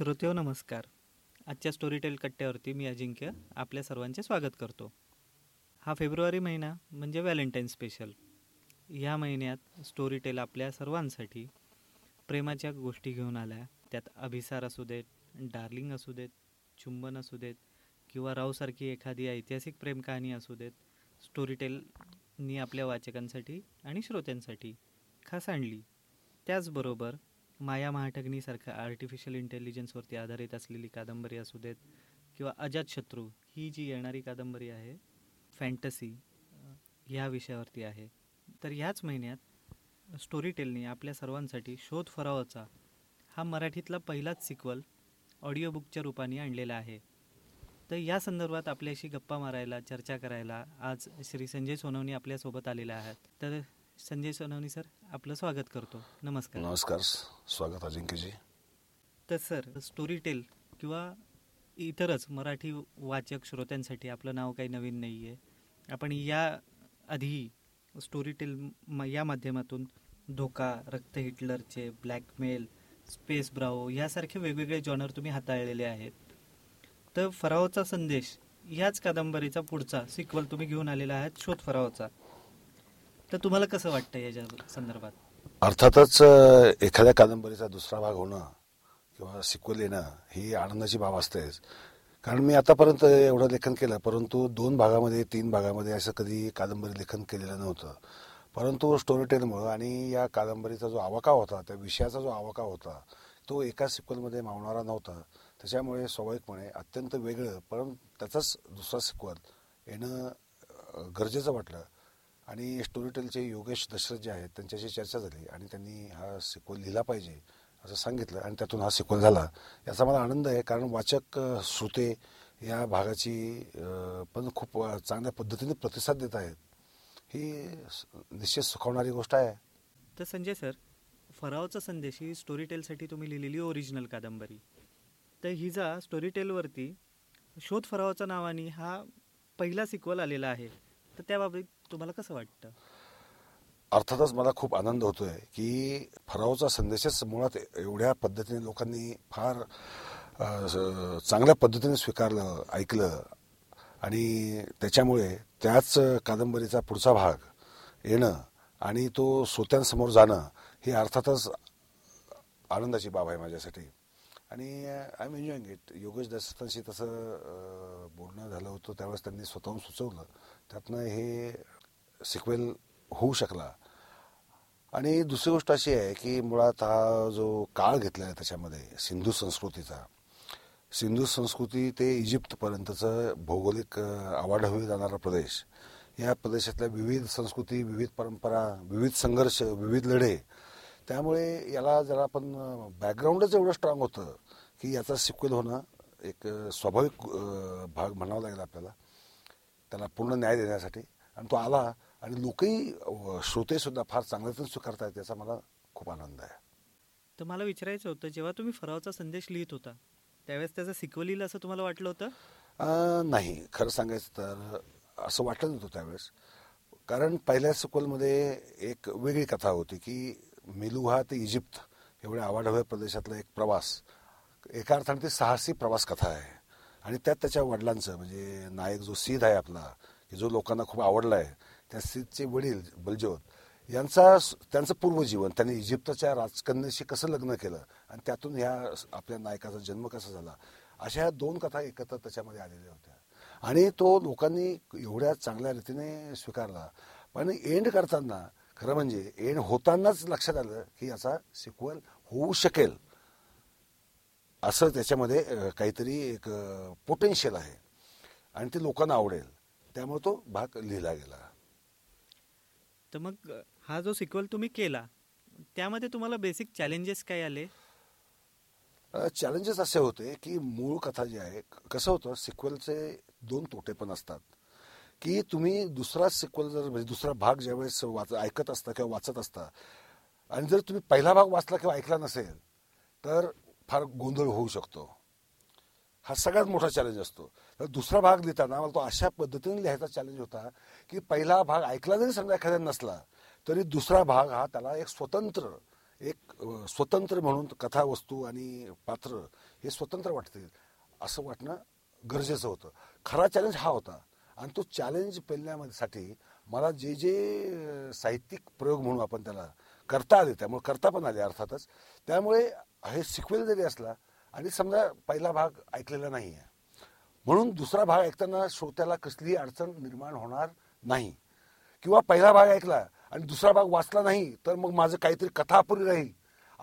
श्रोतेहो नमस्कार. आजच्या स्टोरीटेल कट्ट्यावरती मी अजिंक्य आपल्या सर्वांचे स्वागत करतो. हा फेब्रुवारी महिना म्हणजे व्हॅलेंटाईन स्पेशल. ह्या महिन्यात स्टोरीटेल आपल्या सर्वांसाठी प्रेमाच्या गोष्टी घेऊन आल्या. त्यात अभिसार असू देत, डार्लिंग असू देत, चुंबन असू देत किंवा रावसारखी एखादी ऐतिहासिक प्रेमकहाणी असू देत, स्टोरीटेलनी आपल्या वाचकांसाठी आणि श्रोत्यांसाठी खास आणली. त्याचबरोबर माया महाटगणीसारख्या आर्टिफिशियल इंटेलिजन्सवरती आधारित असलेली कादंबरी असू देत किंवा अजातशत्रू ही जी येणारी कादंबरी आहे फॅन्टसी ह्या विषयावरती आहे. तर ह्याच महिन्यात स्टोरीटेलने आपल्या सर्वांसाठी शोध फराओचा हा मराठीतला पहिलाच सिक्वल ऑडिओबुकच्या रूपाने आणलेला आहे. तर या संदर्भात आपल्याशी गप्पा मारायला, चर्चा करायला आज श्री संजय सोनवणे आपल्यासोबत आलेले आहेत. तर संजय सोनवणे सर, आपलं स्वागत करतो. नमस्कार. नमस्कार, स्वागत अजिंक्यजी. तर सर, स्टोरीटेल किंवा इतरच मराठी वाचक श्रोत्यांसाठी आपलं नाव काही नवीन नाही आहे. आपण या आधी स्टोरीटेल या माध्यमातून धोका, रक्त हिटलरचे, ब्लॅकमेल, स्पेस ब्रावो यासारखे वेगवेगळे जॉनर तुम्ही हाताळलेले आहेत. तर फराओचा संदेश याच कादंबरीचा पुढचा सिक्वल तुम्ही घेऊन आलेला आहात, शोध फराओचा. तर तुम्हाला कसं वाटतं याच्या संदर्भात? अर्थातच एखाद्या कादंबरीचा दुसरा भाग होणं किंवा सिक्वेल येणं ही आनंदाची बाब असतेच. कारण मी आतापर्यंत एवढं लेखन केलं, परंतु 2 भागामध्ये 3 भागामध्ये असं कधी कादंबरी लेखन केलेलं नव्हतं. परंतु स्टोरीटेलमुळं आणि या कादंबरीचा जो आवाका होता, त्या विषयाचा जो आवाका होता, तो एका सिक्वेलमध्ये मावणारा नव्हता. त्याच्यामुळे स्वाभाविकपणे अत्यंत वेगळं पण त्याचाच दुसरा सिक्वेल येणं गरजेचं वाटलं. आणि स्टोरीटेलचे योगेश दशरथ जे आहेत त्यांच्याशी चर्चा झाली आणि त्यांनी हा सिक्वेल लिहिला पाहिजे असं सांगितलं आणि त्यातून हा सिक्वेल झाला. याचा मला आनंद आहे, कारण वाचक, श्रोते या भागाची पण खूप चांगल्या पद्धतीने प्रतिसाद देत आहेत. ही निश्चित सुखावणारी गोष्ट आहे. तर संजय सर, फराओचा संदेश ही स्टोरीटेलसाठी तुम्ही लिहिलेली ओरिजिनल कादंबरी. तर हिचा स्टोरीटेलवरती शोध फराओचा नावाने हा पहिला सिक्वेल आलेला आहे. तर त्याबाबत तुम्हाला कसं वाटतं? अर्थातच मला खूप आनंद होतोय की फराओचा संदेशच मुळात एवढ्या पद्धतीने लोकांनी फार चांगल्या पद्धतीने स्वीकारलं, ऐकलं आणि त्याच्यामुळे त्याच कादंबरीचा पुढचा भाग येणं आणि तो श्रोत्यांसमोर जाणं ही अर्थातच आनंदाची बाब आहे माझ्यासाठी. आणि I am enjoying it. Yogesh दशरथांशी तसं बोलणं झालं होतं त्यावेळेस त्यांनी स्वतःहून सुचवलं, त्यातनं हे सिक्वेल होऊ शकला. आणि दुसरी गोष्ट अशी आहे की मुळात हा जो काळ घेतला आहे त्याच्यामध्ये सिंधू संस्कृतीचा, सिंधू संस्कृती ते ईजिप्तपर्यंतचं भौगोलिक आवाढव्य जाणारा प्रदेश, या प्रदेशातल्या विविध संस्कृती, विविध परंपरा, विविध संघर्ष, विविध लढे, त्यामुळे याला जरा आपण बॅकग्राऊंडच एवढं स्ट्रॉंग होतं की याचा सिक्वेल होणं एक स्वाभाविक भाग म्हणावा लागेल आपल्याला, त्याला पूर्ण न्याय देण्यासाठी. आणि तो आला आणि लोकही, श्रोतेसुद्धा फार चांगल्यातून स्वीकारत आहेत, याचा मला खूप आनंद आहे. तर मला विचारायचं होतं, जेव्हा तुम्ही फराओचा संदेश लिहित होता त्यावेळेस त्याचा सिक्वेल येईल असं तुम्हाला वाटलं होतं? नाही, खरं सांगायचं तर असं वाटलं नव्हतं त्यावेळेस. कारण पहिल्या सिक्वेलमध्ये एक वेगळी कथा होती की मिलुहा ते ईजिप्त एवढ्या आवाढव्या प्रदेशातला एक प्रवास, एका अर्थाने ती साहसी प्रवास कथा आहे. आणि त्यात त्याच्या वडिलांचं, म्हणजे नायक जो सिंध आहे आपला, की जो लोकांना खूप आवडला आहे, त्या सिंधचे वडील बलजोत यांचा, त्यांचं पूर्वजीवन, त्यांनी इजिप्तच्या राजकन्याशी कसं लग्न केलं आणि त्यातून ह्या आपल्या नायकाचा जन्म कसा झाला, अशा ह्या 2 कथा एकत्र त्याच्यामध्ये आलेल्या होत्या. आणि तो लोकांनी एवढ्या चांगल्या रीतीने स्वीकारला. पण एंड करताना, खरं म्हणजे एंड होतानाच लक्षात आलं की याचा सिक्वेल होऊ शकेल, असं त्याच्यामध्ये काहीतरी एक पोटेन्शियल आहे आणि ते लोकांना आवडेल, त्यामुळे तो भाग लिहिला गेला. तर मग हा जो सिक्वेल तुम्ही केला त्यामध्ये तुम्हाला बेसिक चॅलेंजेस काय आले? चॅलेंजेस असे होते की मूळ कथा जी आहे, कसं होतं, सिक्वेलचे 2 तोटे पण असतात की तुम्ही दुसरा सिक्वेल जर, म्हणजे दुसरा भाग ज्यावेळेस ऐकत असता किंवा वाचत असता आणि जर तुम्ही पहिला भाग वाचला किंवा ऐकला नसेल तर फार गोंधळ होऊ शकतो. हा सगळ्यात मोठा चॅलेंज असतो. तर दुसरा भाग लिहिताना मला तो अशा पद्धतीने लिहायचा चॅलेंज होता की पहिला भाग ऐकला जरी समजा एखाद्या नसला तरी दुसरा भाग हा त्याला एक स्वतंत्र, एक स्वतंत्र म्हणून कथावस्तू आणि पात्र हे स्वतंत्र वाटते असं वाटणं गरजेचं होतं. खरा चॅलेंज हा होता आणि तो चॅलेंज पेलण्यासाठी मला जे जे साहित्यिक प्रयोग म्हणून आपण त्याला करता आले, त्यामुळे करता पण आले अर्थातच. त्यामुळे हे सिक्वेल जरी असला आणि समजा पहिला भाग ऐकलेला नाही आहे म्हणून दुसरा भाग ऐकताना श्रोत्याला कसलीही अडचण निर्माण होणार नाही, किंवा पहिला भाग ऐकला आणि दुसरा भाग वाचला नाही तर मग माझं काहीतरी कथा अपुरी राहील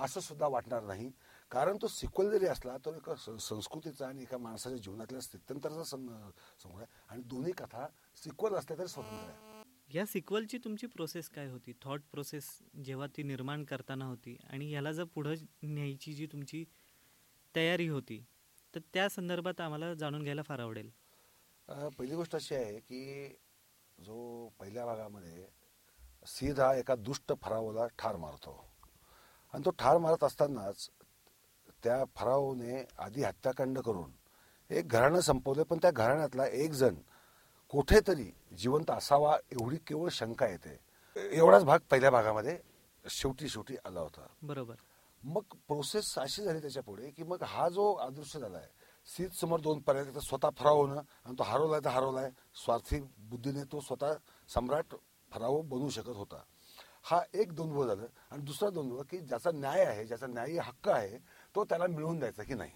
असं सुद्धा वाटणार नाही. कारण तो सिक्वेल जरी असला तर एका संस्कृतीचा आणि एका माणसाच्या जीवनातल्या स्थित्यंतराचा समोर आहे आणि दोन्ही कथा सिक्वेल असल्या तरी स्वतंत्र आहे. या सिक्वलची तुमची प्रोसेस काय होती, थॉट प्रोसेस जेव्हा ती निर्माण करताना होती आणि याला जर पुढं न्यायची जी तुमची तयारी होती तर त्या संदर्भात आम्हाला जाणून घ्यायला फार आवडेल. पहिली गोष्ट अशी आहे की जो पहिल्या भागामध्ये सिंध हा एका दुष्ट फराओला ठार मारतो आणि तो ठार मारत असतानाच त्या फराओने आधी हत्याकांड करून एक घराणं संपवले, पण त्या घराण्यातला एक जण कुठेतरी जिवंत असावा एवढी केवळ शंका येते. एवढाच भाग पहिल्या भागामध्ये शेवटी आला होता. बरोबर. मग प्रोसेस अशी झाली त्याच्या पुढे की मग हा जो अदृश्य झाला आहे सीत समोर दोन पर्याय, स्वतः फराओ होणं आणि तो हरवलाय तर हरवलाय, स्वार्थी बुद्धीने तो स्वतः सम्राट फराओ बनू शकत होता, हा एक द्वंद्व झालं. आणि दुसरा द्वंद्व की ज्याचा न्याय आहे, ज्याचा न्यायी हक्क आहे तो त्याला मिळवून द्यायचा की नाही.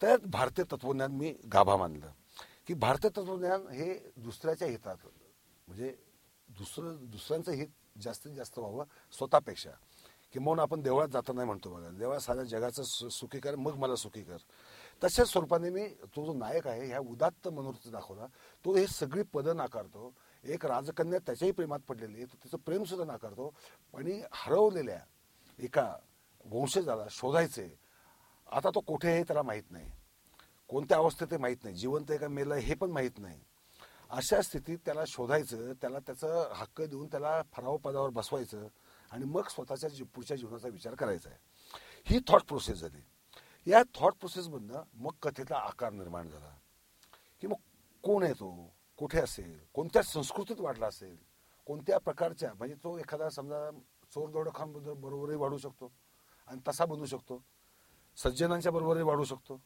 त्यात भारतीय तत्वज्ञान मी गाभा मानलं की भारतीय तत्वज्ञान हे दुसऱ्याच्या हितात, म्हणजे दुसऱ्यांचं हित जास्तीत जास्त व्हावं स्वतःपेक्षा. किंवा आपण देवळात जाता नाही म्हणतो बघा, देवळा साऱ्या जगाचं सुखी कर मग मला सुखी कर, तशाच स्वरूपाने मी तो जो नायक आहे ह्या उदात्त मनोवृत्ती दाखवला. तो हे सगळी पदं नाकारतो, एक राजकन्या त्याच्याही प्रेमात पडलेली तो तिचं प्रेमसुद्धा नाकारतो आणि हरवलेल्या एका वंशजाला शोधायचे. आता तो कुठे आहे त्याला माहीत नाही, कोणत्या अवस्थेत ते माहीत नाही, जिवंत आहे का मेलं हे पण माहीत नाही. अशा स्थितीत त्याला शोधायचं, त्याला त्याचं हक्क देऊन त्याला फराओ पदावर बसवायचं आणि मग स्वतःच्या पुढच्या जीवनाचा विचार करायचा आहे. ही थॉट प्रोसेस झाली. या थॉट प्रोसेसमधनं मग कथेचा आकार निर्माण झाला की मग कोण आहे तो, कुठे असेल, कोणत्या संस्कृतीत वाढला असेल, कोणत्या प्रकारच्या, म्हणजे तो एखादा समजा चोर दरोडेखोरांबरोबर बरोबरही वाढू शकतो आणि तसा बनू शकतो, सज्जनांच्या बरोबरही वाढू शकतो,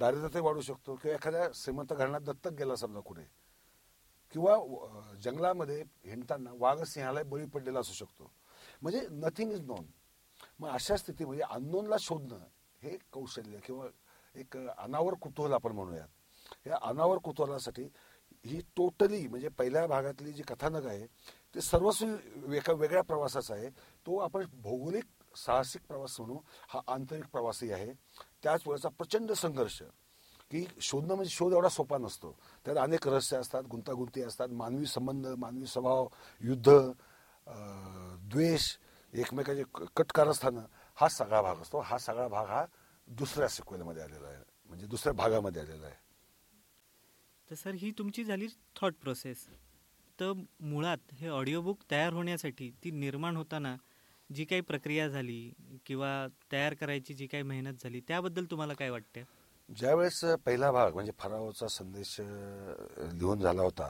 दारिद्र्यही वाढू शकतो, किंवा एखाद्या श्रीमंत घराण्यात दत्तक गेला समजा कुठे, किंवा जंगलामध्ये हिंडताना वाघसिंहाला बळी पडलेला असू शकतो. म्हणजे नथिंग इज नोन. मग अशा स्थितीमध्ये अननोनला शोधणं हे कौशल्य किंवा एक अनावर कुतूहल आपण म्हणूयात. या अनावर कुतूहलासाठी ही टोटली म्हणजे पहिल्या भागातली जी कथानक आहे ते सर्वस्वी एका वेगळ्या प्रवासाचा आहे. तो आपण भौगोलिक साहसिक प्रवास म्हणू, हा आंतरिक प्रवासही आहे. त्याच वेळेचा प्रचंड संघर्ष की शोधणं म्हणजे शोध एवढा सोपा नसतो, त्यात अनेक रहस्य असतात, गुंतागुंती असतात, मानवी संबंध, मानवी स्वभाव, युद्ध, द्वेष, एकमेकाचे कटकारस्थानं, हा सगळा भाग असतो. हा सगळा भाग हा दुसऱ्या सिक्वेलमध्ये आलेला आहे, म्हणजे दुसऱ्या भागामध्ये आलेला आहे. तर सर ही तुमची झाली थॉट प्रोसेस. तर मुळात हे ऑडिओबुक तयार होण्यासाठी ती निर्माण होताना जी काही प्रक्रिया झाली किंवा तयार करायची जी काही मेहनत झाली त्याबद्दल तुम्हाला काय वाटते? ज्यावेळेस पहिला भाग म्हणजे फराओचा संदेश लिहून झाला होता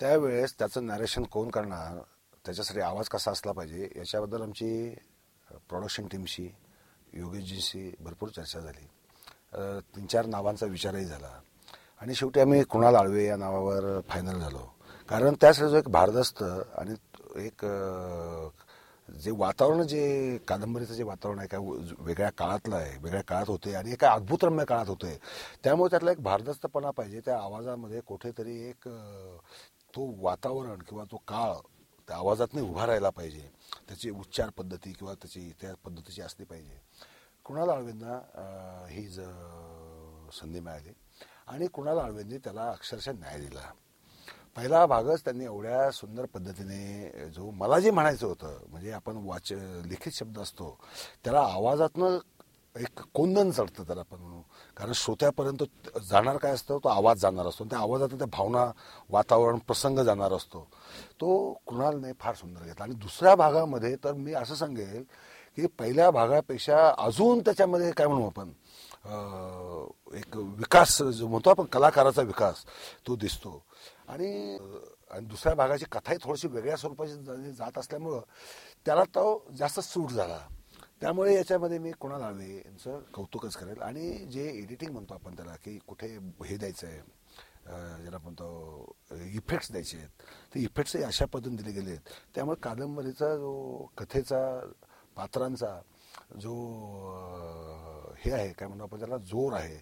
त्यावेळेस त्याचं नॅरेशन कोण करणार, त्याच्यासाठी आवाज कसा असला पाहिजे याच्याबद्दल आमची प्रोडक्शन टीमशी, योगेशजीशी भरपूर चर्चा झाली. 3-4 नावांचा विचारही झाला आणि शेवटी आम्ही कुणाल आळवे या नावावर फायनल झालो. कारण त्यासाठी जो एक भारदस्त आणि एक जे वातावरण, जे कादंबरीचं जे वातावरण आहे, एका वेगळ्या काळातलं आहे, वेगळ्या काळात होते आणि एका अद्भुतरम्य काळात होते, त्यामुळे त्यातला एक भारदस्तपणा पाहिजे. त्या आवाजामध्ये कुठेतरी एक तो वातावरण किंवा तो काळ त्या आवाजातने उभा राहायला पाहिजे, त्याची उच्चार पद्धती किंवा त्याची त्या पद्धतीची असली पाहिजे. कुणाल आळवेंना ही संधी मिळाली आणि कुणाल आळवेंनी त्याला अक्षरशः न्याय दिला. पहिला भागच त्यांनी एवढ्या सुंदर पद्धतीने जो मला जे म्हणायचं होतं, म्हणजे आपण लिखित शब्द असतो त्याला आवाजातनं एक कोंदन चढतं त्याला आपण म्हणू, कारण श्रोत्यापर्यंत जाणार काय असतं, तो आवाज जाणार असतो, त्या आवाजातून त्या भावना, वातावरण, प्रसंग जाणार असतो. तो कुणालने फार सुंदर घेतला. आणि दुसऱ्या भागामध्ये तर मी असं सांगेल की पहिल्या भागापेक्षा अजून त्याच्यामध्ये काय म्हणू आपण, एक विकास जो म्हणतो आपण, कलाकाराचा विकास तो दिसतो. आणि दुसऱ्या भागाची कथाही थोडीशी वेगळ्या स्वरूपाची जात असल्यामुळं त्याला तो जास्त सूट झाला. त्यामुळे याच्यामध्ये मी कुणाल आळवे यांचं कौतुकच करेल. आणि जे एडिटिंग म्हणतो आपण त्याला, की कुठे हे द्यायचं आहे, ज्याला म्हणतो इफेक्ट्स द्यायचे आहेत, ते इफेक्ट्सही अशा पद्धतीने दिले गेले आहेत. त्यामुळे कादंबरीचा जो कथेचा पात्रांचा जो हे आहे, काय म्हणतो आपण त्याला, जोर आहे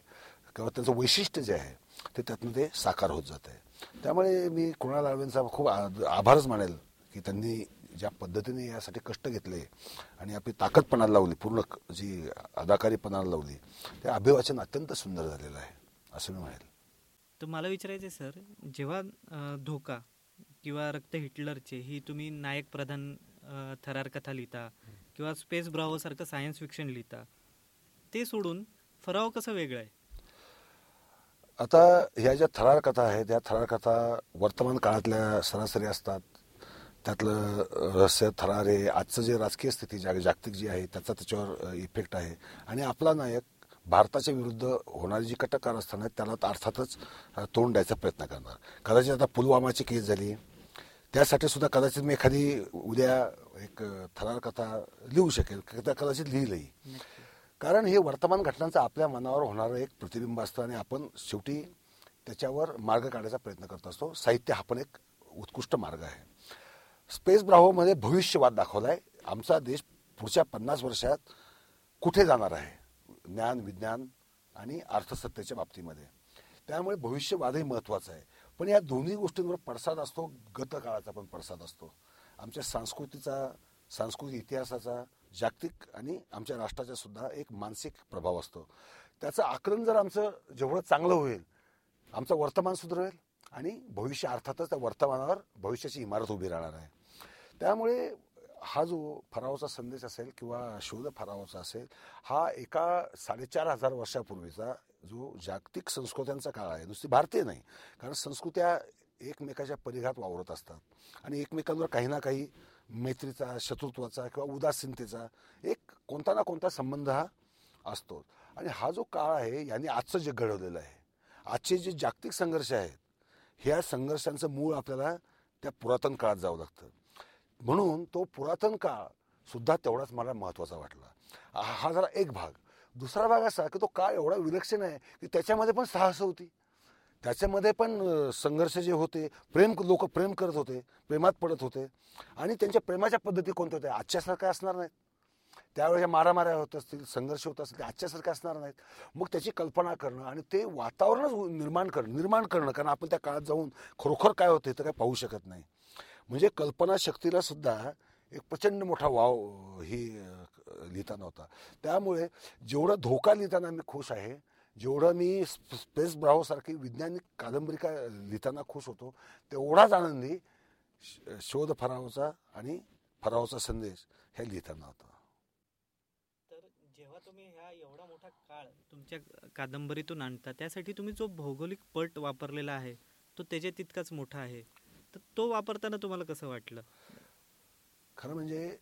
किंवा त्याचं वैशिष्ट्य जे आहे ते त्यातनं ते साकार होत जात आहे. त्यामुळे मी कुणाल आळवेंचा खूप आभारच मानेल की त्यांनी ज्या पद्धतीने यासाठी कष्ट घेतले आणि आपली ताकद पणाला लावली, पूर्ण जी अदाकारी पणाला लावली, ते अभिवाचन अत्यंत सुंदर झालेलं आहे असं मी म्हणेल. तर मला विचारायचं सर, जेव्हा धोका किंवा रक्त हिटलरचे ही तुम्ही नायक प्रधान थरार कथा लिहिता किंवा स्पेस ब्रावो सारखं सायन्स फिक्शन लिहिता, ते सोडून फराओ कसं वेगळं आहे? आता ह्या ज्या थरार कथा आहेत त्या थरार कथा वर्तमान काळातल्या सरासरी असतात, त्यातलं रहस्य थरार आहे, आजचं जे राजकीय स्थिती जागतिक जी आहे त्याचा त्याच्यावर इफेक्ट आहे. आणि आपला नायक भारताच्या विरुद्ध होणारी जी कटक कारस्थान आहेत त्याला अर्थातच तोंड द्यायचा प्रयत्न करणार. कदाचित आता पुलवामाची केस झाली, त्यासाठी सुद्धा कदाचित मी एखादी उद्या एक थरार कथा लिहू शकेल, कदाचित लिहिलंही. कारण हे वर्तमान घटनांचं आपल्या मनावर होणारं एक प्रतिबिंब असतं आणि आपण शेवटी त्याच्यावर मार्ग काढायचा प्रयत्न करत असतो. साहित्य हा पण एक उत्कृष्ट मार्ग आहे. स्पेस ब्राव्होमध्ये भविष्यवाद दाखवला आहे, आमचा देश पुढच्या 50 वर्षात कुठे जाणार आहे ज्ञान विज्ञान आणि अर्थसत्तेच्या बाबतीमध्ये. त्यामुळे भविष्यवादही महत्त्वाचा आहे. पण या दोन्ही गोष्टींवर पडसाद असतो, गत काळाचा पण पडसाद असतो, आमच्या सांस्कृतिक इतिहासाचा, जागतिक आणि आमच्या राष्ट्राचा सुद्धा एक मानसिक प्रभाव असतो. त्याचं आकलन जर आमचं जेवढं चांगलं होईल, आमचं वर्तमान सुधारेल आणि भविष्य अर्थातच त्या वर्तमानावर भविष्याची इमारत उभी राहणार आहे. त्यामुळे हा जो फराओचा संदेश असेल किंवा शोध फराओचा असेल, हा एका 4500 वर्षापूर्वीचा जो जागतिक संस्कृत्यांचा काळ आहे, नुसती भारतीय नाही, कारण संस्कृत्या एकमेकाच्या परिघात वावरत असतात आणि एकमेकांवर काही ना काही मैत्रीचा, शत्रुत्वाचा किंवा उदासीनतेचा एक कोणता ना कोणता संबंध हा असतो. आणि हा जो काळ आहे याने आजचं जे घडवलेलं आहे, आजचे जे जागतिक संघर्ष आहेत, ह्या संघर्षांचं मूळ आपल्याला त्या पुरातन काळात जावं लागतं. म्हणून तो पुरातन काळ सुद्धा तेवढाच मला महत्त्वाचा वाटला. हा जरा एक भाग. दुसरा भाग असा की तो काळ एवढा विलक्षण आहे की त्याच्यामध्ये पण साहस होती, त्याच्यामध्ये पण संघर्ष जे होते, लोक प्रेम करत होते, प्रेमात पडत होते आणि त्यांच्या प्रेमाच्या पद्धती कोणत्या होत्या, आजच्यासारख्या असणार नाहीत. त्यावेळेच्या मारामाऱ्या होत असतील, संघर्ष होत असतील, ते आजच्यासारखे असणार नाहीत. मग त्याची कल्पना करणं आणि ते वातावरणच निर्माण करणं, कारण आपण त्या काळात जाऊन खरोखर काय होते तर काय पाहू शकत नाही. म्हणजे कल्पनाशक्तीला सुद्धा एक प्रचंड मोठा वाव ही लिहिताना होता. त्यामुळे जेवढा धोका लिहिताना मी खुश आहे, जेवढं मी स्पेस ब्राव्होसारखी वैज्ञानिक कादंबरीका लिहिताना खुश होतो, तेवढाच आनंदी शोध फराओचा आणि फराओचा संदेश हे लिहिताना होता. तर जेव्हा तुम्ही ह्या एवढा मोठा काळ तुमच्या कादंबरीतून आणता, त्यासाठी तुम्ही जो भौगोलिक पट वापरलेला आहे तो त्याच्या तितकाच मोठा आहे, तर तो वापरताना तुम्हाला कसं वाटलं? खरं म्हणजे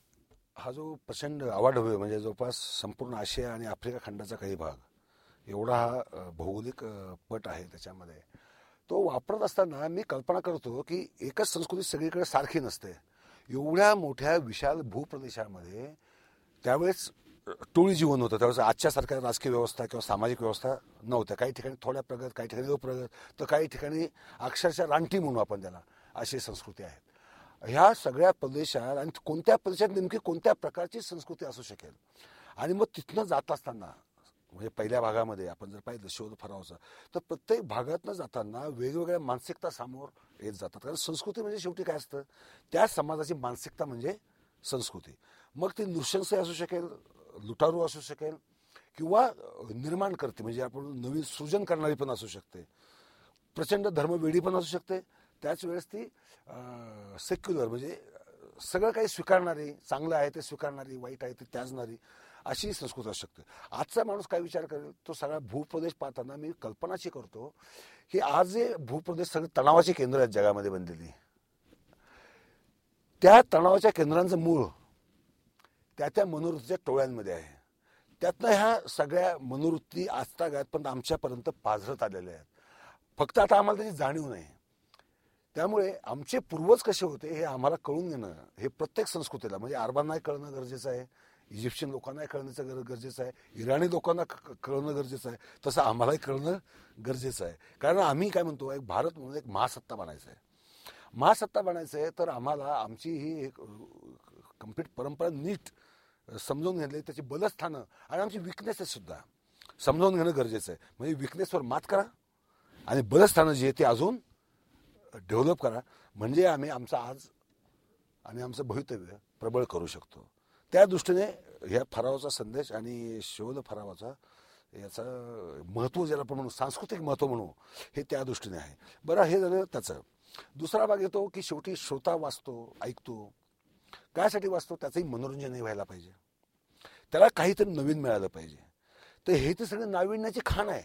हा जो प्रचंड आवाढव्य, म्हणजे जवळपास संपूर्ण आशिया आणि आफ्रिका खंडाचा काही भाग एवढा हा भौगोलिक पट आहे, त्याच्यामध्ये तो वापरत असताना मी कल्पना करतो की एकच संस्कृती सगळीकडे सारखी नसते. एवढ्या मोठ्या विशाल भूप्रदेशामध्ये त्यावेळेस टोळी जीवन होतं, त्यावेळेस आजच्यासारख्या राजकीय व्यवस्था किंवा सामाजिक व्यवस्था नव्हत्या. काही ठिकाणी थोड्या प्रगत, काही ठिकाणी अप्रगत, तर काही ठिकाणी अक्षरशः रानटी म्हणू आपण त्याला, अशी संस्कृती आहेत. ह्या सगळ्या प्रदेशात आणि कोणत्या प्रदेशात नेमकी कोणत्या प्रकारची संस्कृती असू शकेल. आणि मग तिथनं जात असताना, म्हणजे पहिल्या भागामध्ये आपण जर पाहिलं शोध फराओचा, तर प्रत्येक भागातनं जाताना वेगवेगळ्या मानसिकता समोर येत जातात. कारण संस्कृती म्हणजे शेवटी काय असतं, त्या समाजाची मानसिकता म्हणजे संस्कृती. मग ती नृशंस असू शकेल, लुटारू असू शकेल किंवा निर्माण करते, म्हणजे आपण नवीन सृजन करणारी पण असू शकते, प्रचंड धर्मवेडी पण असू शकते. त्याच वेळेस ती सेक्युलर, म्हणजे सगळं काही स्वीकारणारी, चांगलं आहे ते स्वीकारणारी, वाईट आहे ते त्याजणारी, अशी संस्कृती असू शकते. आजचा माणूस काय विचार करेल, तो सगळा भूप्रदेश पाहताना मी कल्पनाशी करतो की आज जे भूप्रदेश सगळे तणावाचे केंद्र आहेत जगामध्ये बनलेली, त्या तणावाच्या केंद्रांचं मूळ त्या मनोवृत्तीच्या टोळ्यांमध्ये आहे. त्यातनं ह्या सगळ्या मनोवृत्ती आजतागायत पण आमच्यापर्यंत पाझरत आलेल्या आहेत. फक्त आता आम्हाला त्याची जाणीव नाही. त्यामुळे आमचे पूर्वज कसे होते हे आम्हाला कळून घेणं हे प्रत्येक संस्कृतीला, म्हणजे अरबांनाही कळणं गरजेचं आहे, इजिप्शियन लोकांनाही कळण्याचं गरजेचं आहे, इराणी लोकांना कळणं गरजेचं आहे, तसं आम्हालाही कळणं गरजेचं आहे. कारण आम्ही काय म्हणतो, एक भारत म्हणून एक महासत्ता बनायचं आहे. महासत्ता बनायचं आहे तर आम्हाला आमची ही एक कम्प्लीट परंपरा नीट समजून घेतली, त्याची बलस्थानं आणि आमची विकनेसेससुद्धा समजावून घेणं गरजेचं आहे. म्हणजे विकनेसवर मात करा आणि बलस्थानं जी आहे ती अजून डेव्हलप करा, म्हणजे आम्ही आमचा आज आणि आमचं भवितव्य प्रबळ करू शकतो. त्या दृष्टीने ह्या फराओचा संदेश आणि शोध फराओचा याचा महत्त्व, ज्याला आपण म्हणू सांस्कृतिक महत्त्व म्हणू, हे त्या दृष्टीने आहे. बरं, हे झालं त्याचं. दुसरा भाग येतो की शेवटी श्रोता वाचतो, ऐकतो, कायसाठी वाचतो, त्याचंही मनोरंजनही व्हायला पाहिजे, त्याला काहीतरी नवीन मिळालं पाहिजे. तर हे ते सगळं नाविन्याची खाण आहे,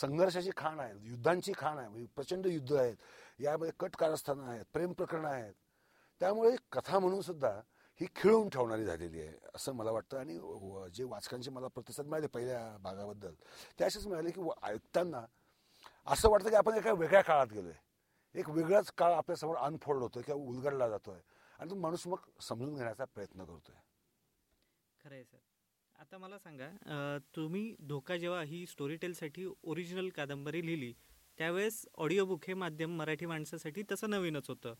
संघर्षाची खाण आहे, युद्धांची खाण आहे. म्हणजे प्रचंड युद्ध आहेत, यामध्ये कट कारस्थानं आहेत, प्रेम प्रकरणं आहेत, त्यामुळे कथा म्हणून सुद्धा ही खिळवून ठेवणारी झालेली आहे असं मला वाटतं. आणि जे वाचकांचे मला प्रतिसाद मिळाले पहिल्या भागाबद्दल, ते असेच मिळाले की ऐकताना असं वाटतं की आपण एका वेगळ्या काळात गेलो आहे, एक वेगळाच काळ आपल्यासमोर अनफोल्ड होतो किंवा उलगडला जातो आहे, आणि तो माणूस मग समजून घेण्याचा प्रयत्न करतो आहे. खरं आहे सर. आता मला सांगा, तुम्ही धोका जेव्हा ही स्टोरीटेलसाठी ओरिजिनल कादंबरी लिहिली, त्यावेळेस ऑडिओ बुक हे माध्यम मराठी माणसासाठी तसं नवीनच होतं.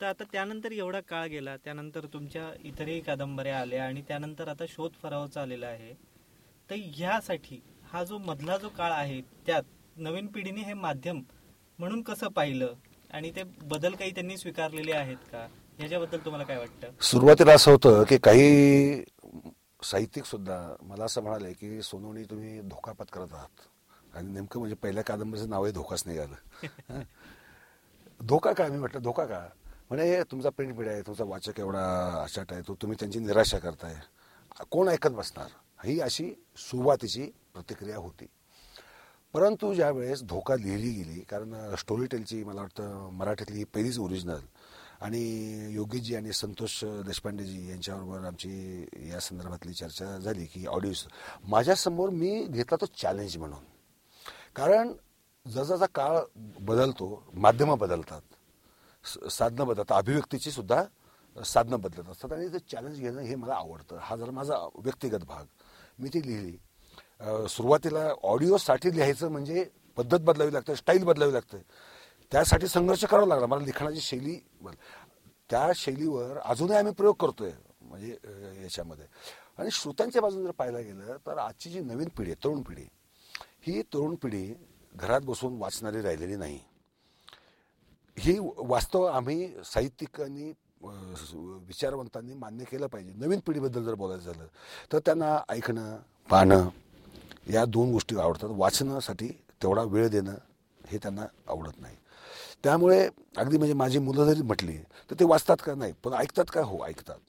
तर आता त्यानंतर एवढा काळ गेला, त्यानंतर तुमच्या इतरही कादंबऱ्या आल्या आणि त्यानंतर आता शोध फराओचा आलेला आहे. तर ह्यासाठी हा जो मधला जो काळ आहे, त्यात नवीन पिढीने हे माध्यम म्हणून कसं पाहिलं आणि ते बदल काही त्यांनी स्वीकारलेले आहेत का, ह्याच्याबद्दल तुम्हाला काय वाटतं? सुरुवातीला असं होतं की काही साहित्यिक सुद्धा मला असं म्हणाले की सोनवणी, तुम्ही धोका पत्करत आहात. आणि नेमकं म्हणजे पहिल्या कादंबरीचं नावही धोकाच निघालं. धोका का? मी म्हटलं धोका का? म्हणजे तुमचा प्रिंट मीडिया आहे, तुमचा वाचक एवढा अचाट आहे, तो तुम्ही त्यांची निराशा करताय, कोण ऐकत बसणार, ही अशी सुरुवातीची प्रतिक्रिया होती. परंतु ज्यावेळेस धोका लिहिली गेली, कारण स्टोरी टेलची मला वाटतं मराठीतली ही पहिलीच ओरिजिनल, आणि योगेशजी आणि संतोष देशपांडेजी यांच्याबरोबर आमची या संदर्भातली चर्चा झाली की ऑडिओस माझ्यासमोर मी घेतला तो चॅलेंज म्हणून. कारण जसाचा काळ बदलतो, माध्यमं बदलतात, साधनं बदलतात, अभिव्यक्तीची सुद्धा साधनं बदलत असतात, आणि ते चॅलेंज घेणं हे मला आवडतं. हा जर माझा व्यक्तिगत भाग, मी ती लिहिली. सुरुवातीला ऑडिओसाठी लिहायचं म्हणजे पद्धत बदलावी लागते, स्टाईल बदलावी लागते, त्यासाठी संघर्ष करावा लागला मला. लिखाणाची शैली, त्या शैलीवर अजूनही आम्ही प्रयोग करतोय म्हणजे याच्यामध्ये. आणि श्रोत्यांच्या बाजूने जर पाहायला गेलं तर आजची जी नवीन पिढी आहे, तरुण पिढी, ही तरुण पिढी घरात बसून वाचणारी राहिलेली नाही. ही वास्तव आम्ही साहित्यिकांनी, विचारवंतांनी मान्य केलं पाहिजे. नवीन पिढीबद्दल जर बोलायचं झालं तर त्यांना ऐकणं, पाहणं या दोन गोष्टी आवडतात, वाचण्यासाठी तेवढा वेळ देणं हे त्यांना आवडत नाही. त्यामुळे अगदी म्हणजे माझी मुलं जरी म्हटली तर ते वाचतात का? नाही. पण ऐकतात का? हो, ऐकतात.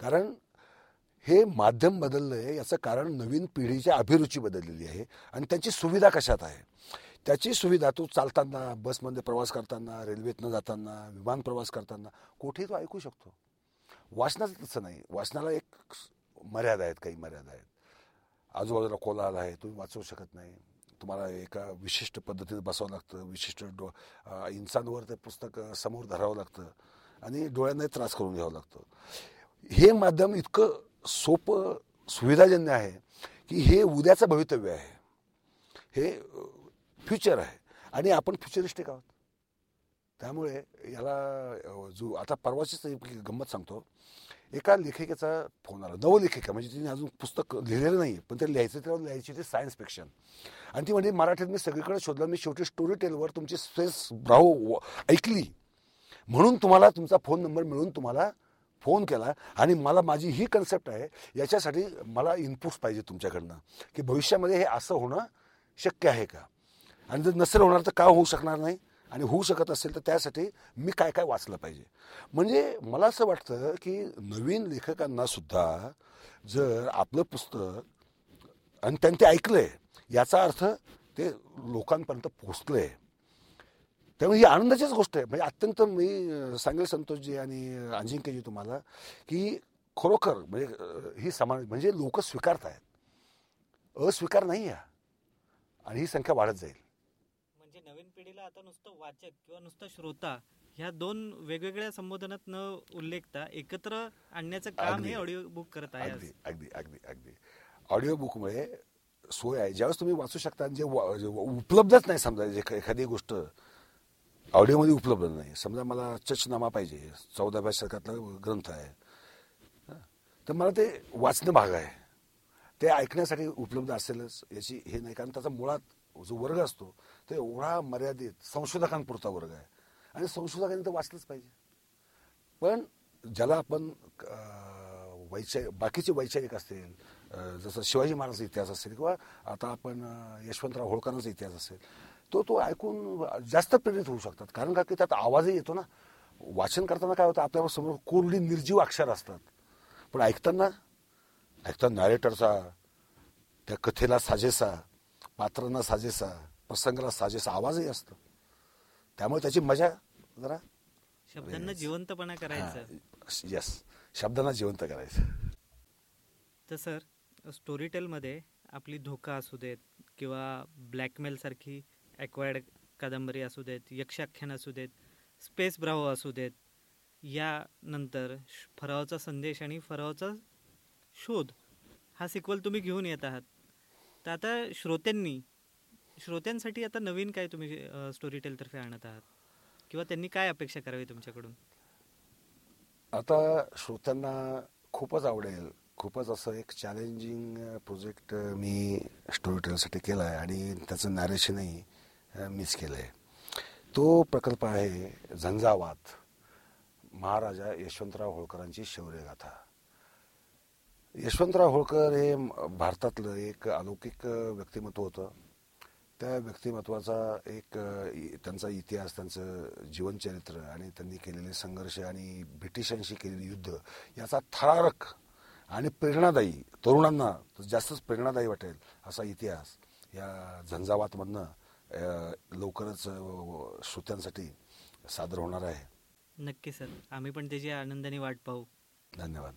कारण हे माध्यम बदललं आहे, याचं कारण नवीन पिढीची अभिरुची बदललेली आहे आणि त्यांची सुविधा कशात आहे, त्याची सुविधा तो चालताना, बसमध्ये प्रवास करताना, रेल्वेतनं जाताना, विमान प्रवास करताना कुठेही तो ऐकू शकतो. वाचनाचं तसं नाही, वाचनाला एक मर्यादा आहेत, काही मर्यादा आहेत. आजूबाजूला कोलाहल आहे, तुम्ही वाचू शकत नाही, तुम्हाला एका विशिष्ट पद्धतीने बसावं लागतं, विशिष्ट इंसांवर ते पुस्तक समोर धरावं लागतं आणि डोळ्यांनाही त्रास करून घ्यावं लागतं. हे माध्यम इतकं सोपं, सुविधाजन्य आहे की हे उद्याचं भवितव्य आहे, हे फ्युचर आहे आणि आपण फ्युचरिस्टिक आहोत. त्यामुळे याला जो आता परवाचीच गंमत सांगतो, एका लेखिकेचा फोन आला, नवलेखिका म्हणजे तिने अजून पुस्तक लिहिलेलं नाही, पण ते लिहायचं, तेव्हा लिहायची ते सायन्स फिक्शन. आणि ती म्हणजे मराठीत मी सगळीकडे शोधलं, मी शेवटी स्टोरी टेलवर तुमची स्पेस ब्रावो ऐकली म्हणून तुम्हाला तुमचा फोन नंबर मिळून तुम्हाला फोन केला. आणि मला माझी ही कन्सेप्ट आहे, याच्यासाठी मला इनपुट्स पाहिजे तुमच्याकडनं की भविष्यामध्ये हे असं होणं शक्य आहे का, आणि जर नसेल होणार तर का होऊ शकणार नाही, आणि होऊ शकत असेल तर त्यासाठी मी काय काय वाचलं पाहिजे. म्हणजे मला असं वाटतं की नवीन लेखकांनासुद्धा जर आपलं पुस्तक आणि त्यांनी ते ऐकलं आहे, याचा अर्थ ते लोकांपर्यंत पोचलं आहे, त्यामुळे ही आनंदाचीच गोष्ट आहे. म्हणजे अत्यंत मी सांगेल संतोषजी आणि अजिंक्यजी तुम्हाला की खरोखर म्हणजे ही समाज म्हणजे लोक स्वीकारत आहेत, अस्वीकार नाही आहे, आणि ही संख्या वाढत जाईल. नवीन पिढीला आता नुसतं वाचक किंवा नुसतं श्रोता ह्या दोन वेगवेगळ्या संबोधनात न उल्लेखता एकत्र आणण्याचं काम हे ऑडिओ बुक करत आहे. अगदी अगदी अगदी अगदी ऑडिओ बुकमुळे सोय आहे, ज्यावेळेस तुम्ही वाचू शकता. जे उपलब्धच नाही, समजा जे एखादी गोष्ट ऑडिओमध्ये उपलब्ध नाही, समजा मला चचनामा पाहिजे, 14व्या शतकातला ग्रंथ आहे, तर मला ते वाचणं भाग आहे, ते ऐकण्यासाठी उपलब्ध असेलच याची हे नाही, कारण त्याचा मुळात जो वर्ग असतो तो एवढा मर्यादित संशोधकांपुरता वर्ग आहे आणि संशोधकांनी तर वाचलंच पाहिजे. पण ज्याला आपण बाकीचे वैचारिक असतील, जसं शिवाजी महाराजांचा इतिहास असेल किंवा आता आपण यशवंतराव होळकरांचा इतिहास असेल, तो ऐकून जास्त प्रेरित होऊ शकतात, कारण का की त्यात आवाजही येतो ना. वाचन करताना काय होतं, आपल्यावर समोर कोरडी निर्जीव अक्षर असतात, पण ऐकताना नॅरेटरचा त्या कथेला साजेसा, पात्रांना साजेसा, प्रसंगाला साजेसा आवाजही असतो, त्यामुळे त्याची मजा जरा शब्दांना जिवंतपणा करायचं. यस, शब्दांना जिवंत करायचं. तर सर, स्टोरीटेलमध्ये आपली धोका असू देत किंवा ब्लॅकमेलसारखी ॲक्वायर्ड कादंबरी असू देत, यक्षाख्यान असू देत, स्पेस ब्रावो असू देत, यानंतर फराओचा संदेश आणि फराओचा शोध हा सिक्वल तुम्ही घेऊन येत आहात. तर आता श्रोत्यांसाठी आता नवीन काय तुम्ही स्टोरीटेल तर्फे आणत आहात किंवा त्यांनी काय अपेक्षा करावी तुमच्याकडून? आता श्रोत्यांना खूपच आवडेल, खूपच असं एक चॅलेंजिंग प्रोजेक्ट मी स्टोरीटेलसाठी केला आहे आणि त्याचं नॅरेशनही मीच केलं आहे. तो प्रकल्प आहे झंझावात, महाराजा यशवंतराव होळकरांची शौर्यगाथा. यशवंतराव होळकर हे भारतातलं एक अलौकिक व्यक्तिमत्व होतं. त्या व्यक्तिमत्वाचा एक त्यांचा इतिहास, त्यांचं जीवनचरित्र आणि त्यांनी केलेले संघर्ष आणि ब्रिटिशांशी केलेले युद्ध याचा थरारक आणि प्रेरणादायी, तरुणांना जास्तच प्रेरणादायी वाटेल असा इतिहास या झंझावातमधनं लवकरच श्रोत्यांसाठी सादर होणार आहे. नक्की सर, आम्ही पण त्याची आनंदाने वाट पाहू. धन्यवाद.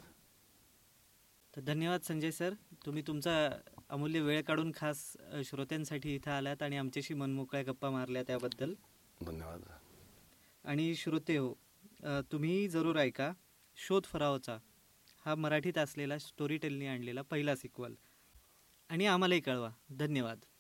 तर धन्यवाद संजय सर, तुम्ही तुमचा अमूल्य वेळ काढून खास श्रोत्यांसाठी इथं आलात आणि आमच्याशी मनमोकळ्या गप्पा मारल्या, त्याबद्दल धन्यवाद. आणि श्रोते हो, तुम्ही जरूर ऐका शोध फराओचा हा मराठीत असलेला स्टोरीटेलनी आणलेला पहिला सिक्वल, आणि आम्हालाही कळवा. धन्यवाद.